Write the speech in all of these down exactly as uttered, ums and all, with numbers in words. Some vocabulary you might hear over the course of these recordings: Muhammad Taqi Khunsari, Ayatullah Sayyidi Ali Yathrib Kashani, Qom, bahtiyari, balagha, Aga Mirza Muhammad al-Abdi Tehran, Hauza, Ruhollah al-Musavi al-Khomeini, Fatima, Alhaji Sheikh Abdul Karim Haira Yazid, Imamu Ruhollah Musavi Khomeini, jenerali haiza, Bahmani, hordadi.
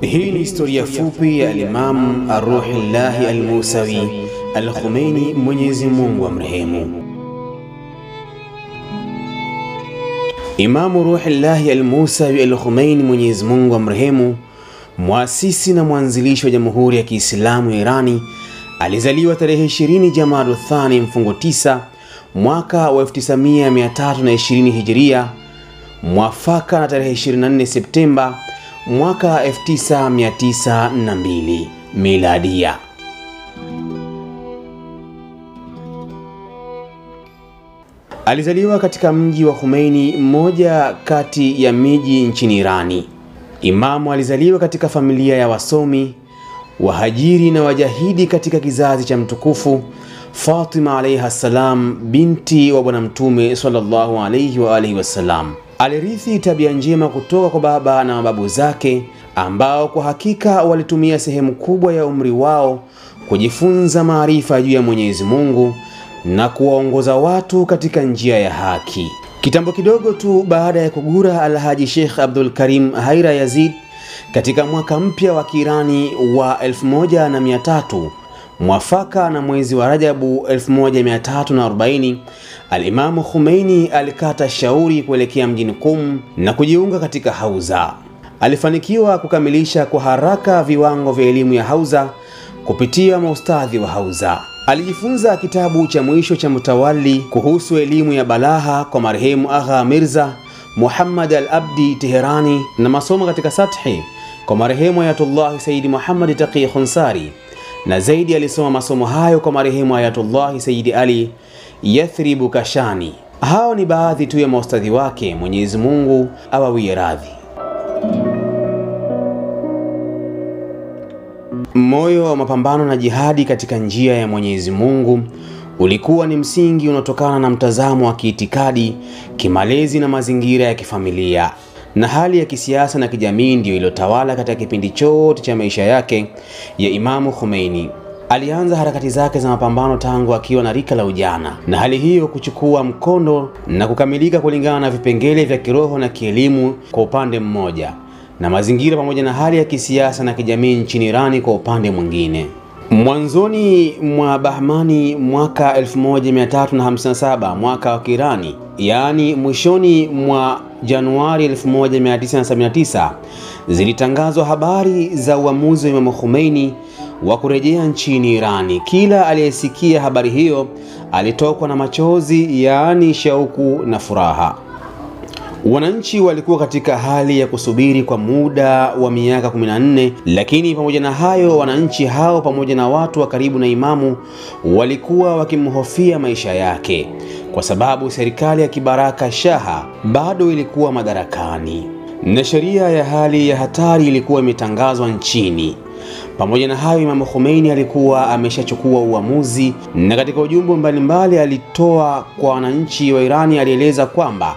Hii ni historia fupi ya Imamu Ruhollah al-Musavi al-Khomeini, Mwenyezi Mungu amrehemu. Imamu Ruhollah al-Musavi al-Khomeini, Mwenyezi Mungu amrehemu, muasisi na mwanzilishi wa Jamhuri ya Kiislamu ya Irani, alizaliwa tarehe ishirini Jamadu Thani mfungo tisa mwaka wa elfu tisa mia tatu na ishirini Hijria, mwafaka na tarehe ishirini na nne Septemba mwaka elfu tisa mia tisa na mbili Miladia. Alizaliwa katika mji wa Khomeini, moja kati ya miji nchini Irani. Imamu alizaliwa katika familia ya wasomi, wahajiri na wajahidi katika kizazi cha mtukufu Fatima alayha salam, binti wa Bwana Mtume sallallahu alayhi wa alihi wasallam. Alirithi tabia njema kutoka kwa baba na mababu zake, ambao kwa hakika walitumia sehemu kubwa ya umri wao kujifunza maarifa juu ya Mwenyezi Mungu na kuwaongoza watu katika njia ya haki. Kitambo kidogo tu baada ya kugura Alhaji Sheikh Abdul Karim Haira Yazid katika mwaka mpya wa Kiirani wa elfu moja mia tatu mwafaka na mwezi wa Rajabu elfu moja mia tatu na arobaini, al-Imamu Khomeini alikata shauri kuelekea mjini Qom na kujiunga katika Hauza. Alifanikiwa kukamilisha kwa haraka viwango vya elimu ya Hauza kupitia maustadhi wa Hauza. Alijifunza kitabu cha mwisho cha mutawali kuhusu elimu ya balagha kwa marehemu Aga Mirza Muhammad al-Abdi Tehran, na masomo katika sathi kwa marehemu Ayatullah Sayyidi Muhammad Taqi Khunsari, na zaidi alisoma masomo hayo kwa marehemu Ayatullah Sayyidi Ali Yathrib Kashani. Hao ni baadhi tu ya maustadhi wake, Mwenyezi Mungu awawie radhi. Moyo wa mapambano na jihadi katika njia ya Mwenyezi Mungu ulikuwa ni msingi unaotokana na mtazamo wa kiitikadi, kimalezi na mazingira ya kifamilia. Na hali ya kisiasa na kijamii ndio iliyotawala katika kipindi chote cha maisha yake ya Imamu Khomeini. Alianza harakati zake za mapambano tangu akiwa na rika la ujana, na hali hiyo kuchukua mkondo na kukamilika kulingana na vipengele vya kiroho na kielimu kwa upande mmoja, na mazingira pamoja na hali ya kisiasa na kijamii nchini Irani kwa upande mwingine. Mwanzoni mwa Bahmani mwaka elfu moja mia tatu na hamsini na saba mwaka wa Kiirani, yaani mwishoni mwa Januari elfu moja mia tisa sabini na tisa, zilitangazwa habari za uamuzi wa Imamu Khomeini wa kurejea nchini Irani. Kila aliyesikia habari hiyo alitokwa na machozi, yaani shauku na furaha. Wananchi walikuwa katika hali ya kusubiri kwa muda wa miaka kumi na nne, lakini pamoja na hayo wananchi hao pamoja na watu wa karibu na Imamu walikuwa wakimhofia maisha yake, kwa sababu serikali ya kibaraka shaha bado ilikuwa madarakani na sheria ya hali ya hatari ilikuwa imetangazwa nchini. Pamoja na hayo, Imamu Khomeini alikuwa ameshachukua uamuzi, na katika ujumbe mbalimbali alitoa kwa wananchi wa Irani alieleza kwamba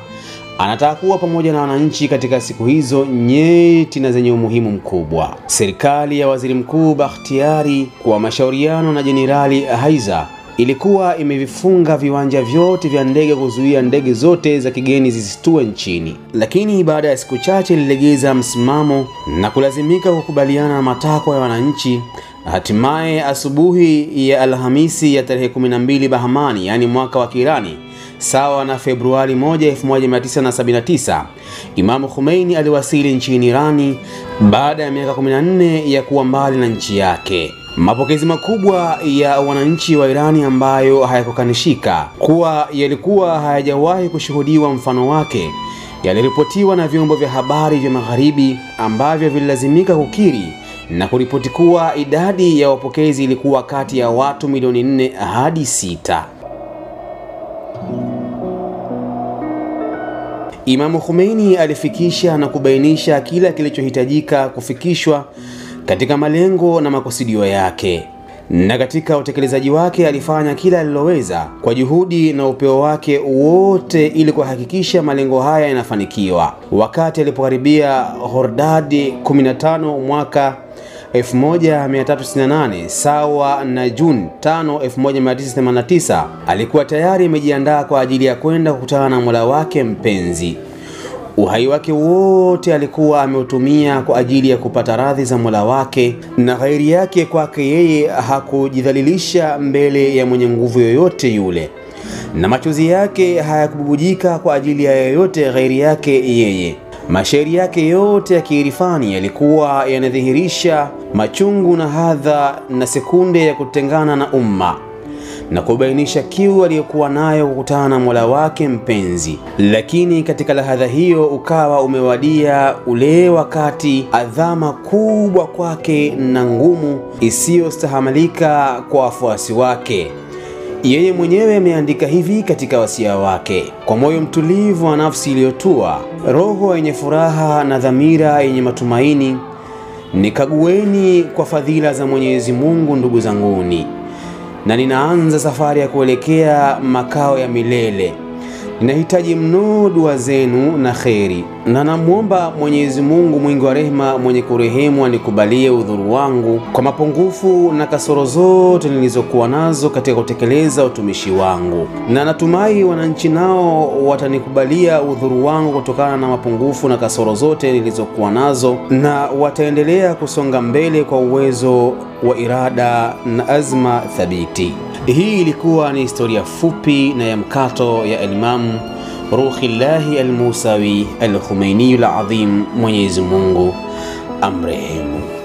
anataka kuwa pamoja na wananchi katika siku hizo nyeti na zenye umuhimu mkubwa. Serikali ya waziri mkuu Bahtiyari kwa mashauriano na jenerali Haiza ilikuwa imevifunga viwanja vyote vya ndege, kuzuia ndege zote za kigeni zisitue nchini. Lakini baada ya siku chache ililegeza msimamo na kulazimika kukubaliana na matakwa ya wananchi. Hatimaye asubuhi ya Alhamisi ya tarehe kumi na mbili Bahmani, yani mwaka wa Kiirani, sawa na Februari moja elfu moja mia tisa sabini na tisa, Imamu Khomeini aliwasili nchini Irani baada ya miaka kumi na nne ya kuwa mbali na nchi yake. Mapokezi makubwa ya wananchi wa Irani ambayo hayakukanishika kuwa yalikuwa hayajawahi kushuhudiwa mfano wake yaliripotiwa na vyombo vya habari vya magharibi, ambavyo vililazimika kukiri na kuripoti kuwa idadi ya wapokezi ilikuwa kati ya watu milioni nne hadi sita. Imamu Khomeini alifikisha na kubainisha kila kilichohitajika kufikishwa katika malengo na makusudio yake, na katika utekelezaji wake alifanya kila aliloweza kwa juhudi na upeo wake wote ili kuhakikisha malengo haya yanafanikiwa. Wakati alipokaribia Hordadi kumi na tano mwaka elfu moja mia tatu tisini na nane sawa na Juni tano elfu moja mia tisa themanini na tisa, alikuwa tayari amejiandaa kwa ajili ya kwenda kukutana na Mola wake mpenzi. Uhai wake wote alikuwa ameutumia kwa ajili ya kupata radhi za Mola wake, na ghairi yake kwake yeye hakujidhalilisha mbele ya mwenye nguvu yoyote yule, na machozi yake hayakububujika kwa ajili ya yoyote ghairi yake yeye. Mashairi yake yote ya kiirifani yalikuwa yanadhihirisha machungu na hadha na sekunde ya kutengana na umma, na kubainisha kiu aliyokuwa nayo kukutana na Mola wake mpenzi. Lakini katika lahadha hiyo ukawa umewadia ule wakati adhama kubwa kwake na ngumu isiyostahamalika kwa wafuasi wake. Yeye mwenyewe ameandika hivi katika wasia wake: kwa moyo mtulivu wa nafsi iliyotua, roho yenye furaha na dhamira yenye matumaini, nikagueni kwa fadhila za Mwenyezi Mungu ndugu zanguni, na ninaanza safari ya kuelekea makao ya milele. Ninahitaji mno dua zenu na kheri, na namuomba Mwenyezi Mungu mwingi wa rehema mwenye kurehemu anikubalie udhuru wangu kwa mapungufu na kasoro zote nilizokuwa nazo katika kutekeleza utumishi wangu, na natumai wananchi nao watanikubalia udhuru wangu kutokana na mapungufu na kasoro zote nilizokuwa nazo, na wataendelea kusonga mbele kwa uwezo wa irada na azma thabiti. Hii ilikuwa ni historia fupi na ya mkato ya Imamu Ruhollah al-Musavi al-Khomeini al-Azim, Mwenyezi Mungu amrehemu.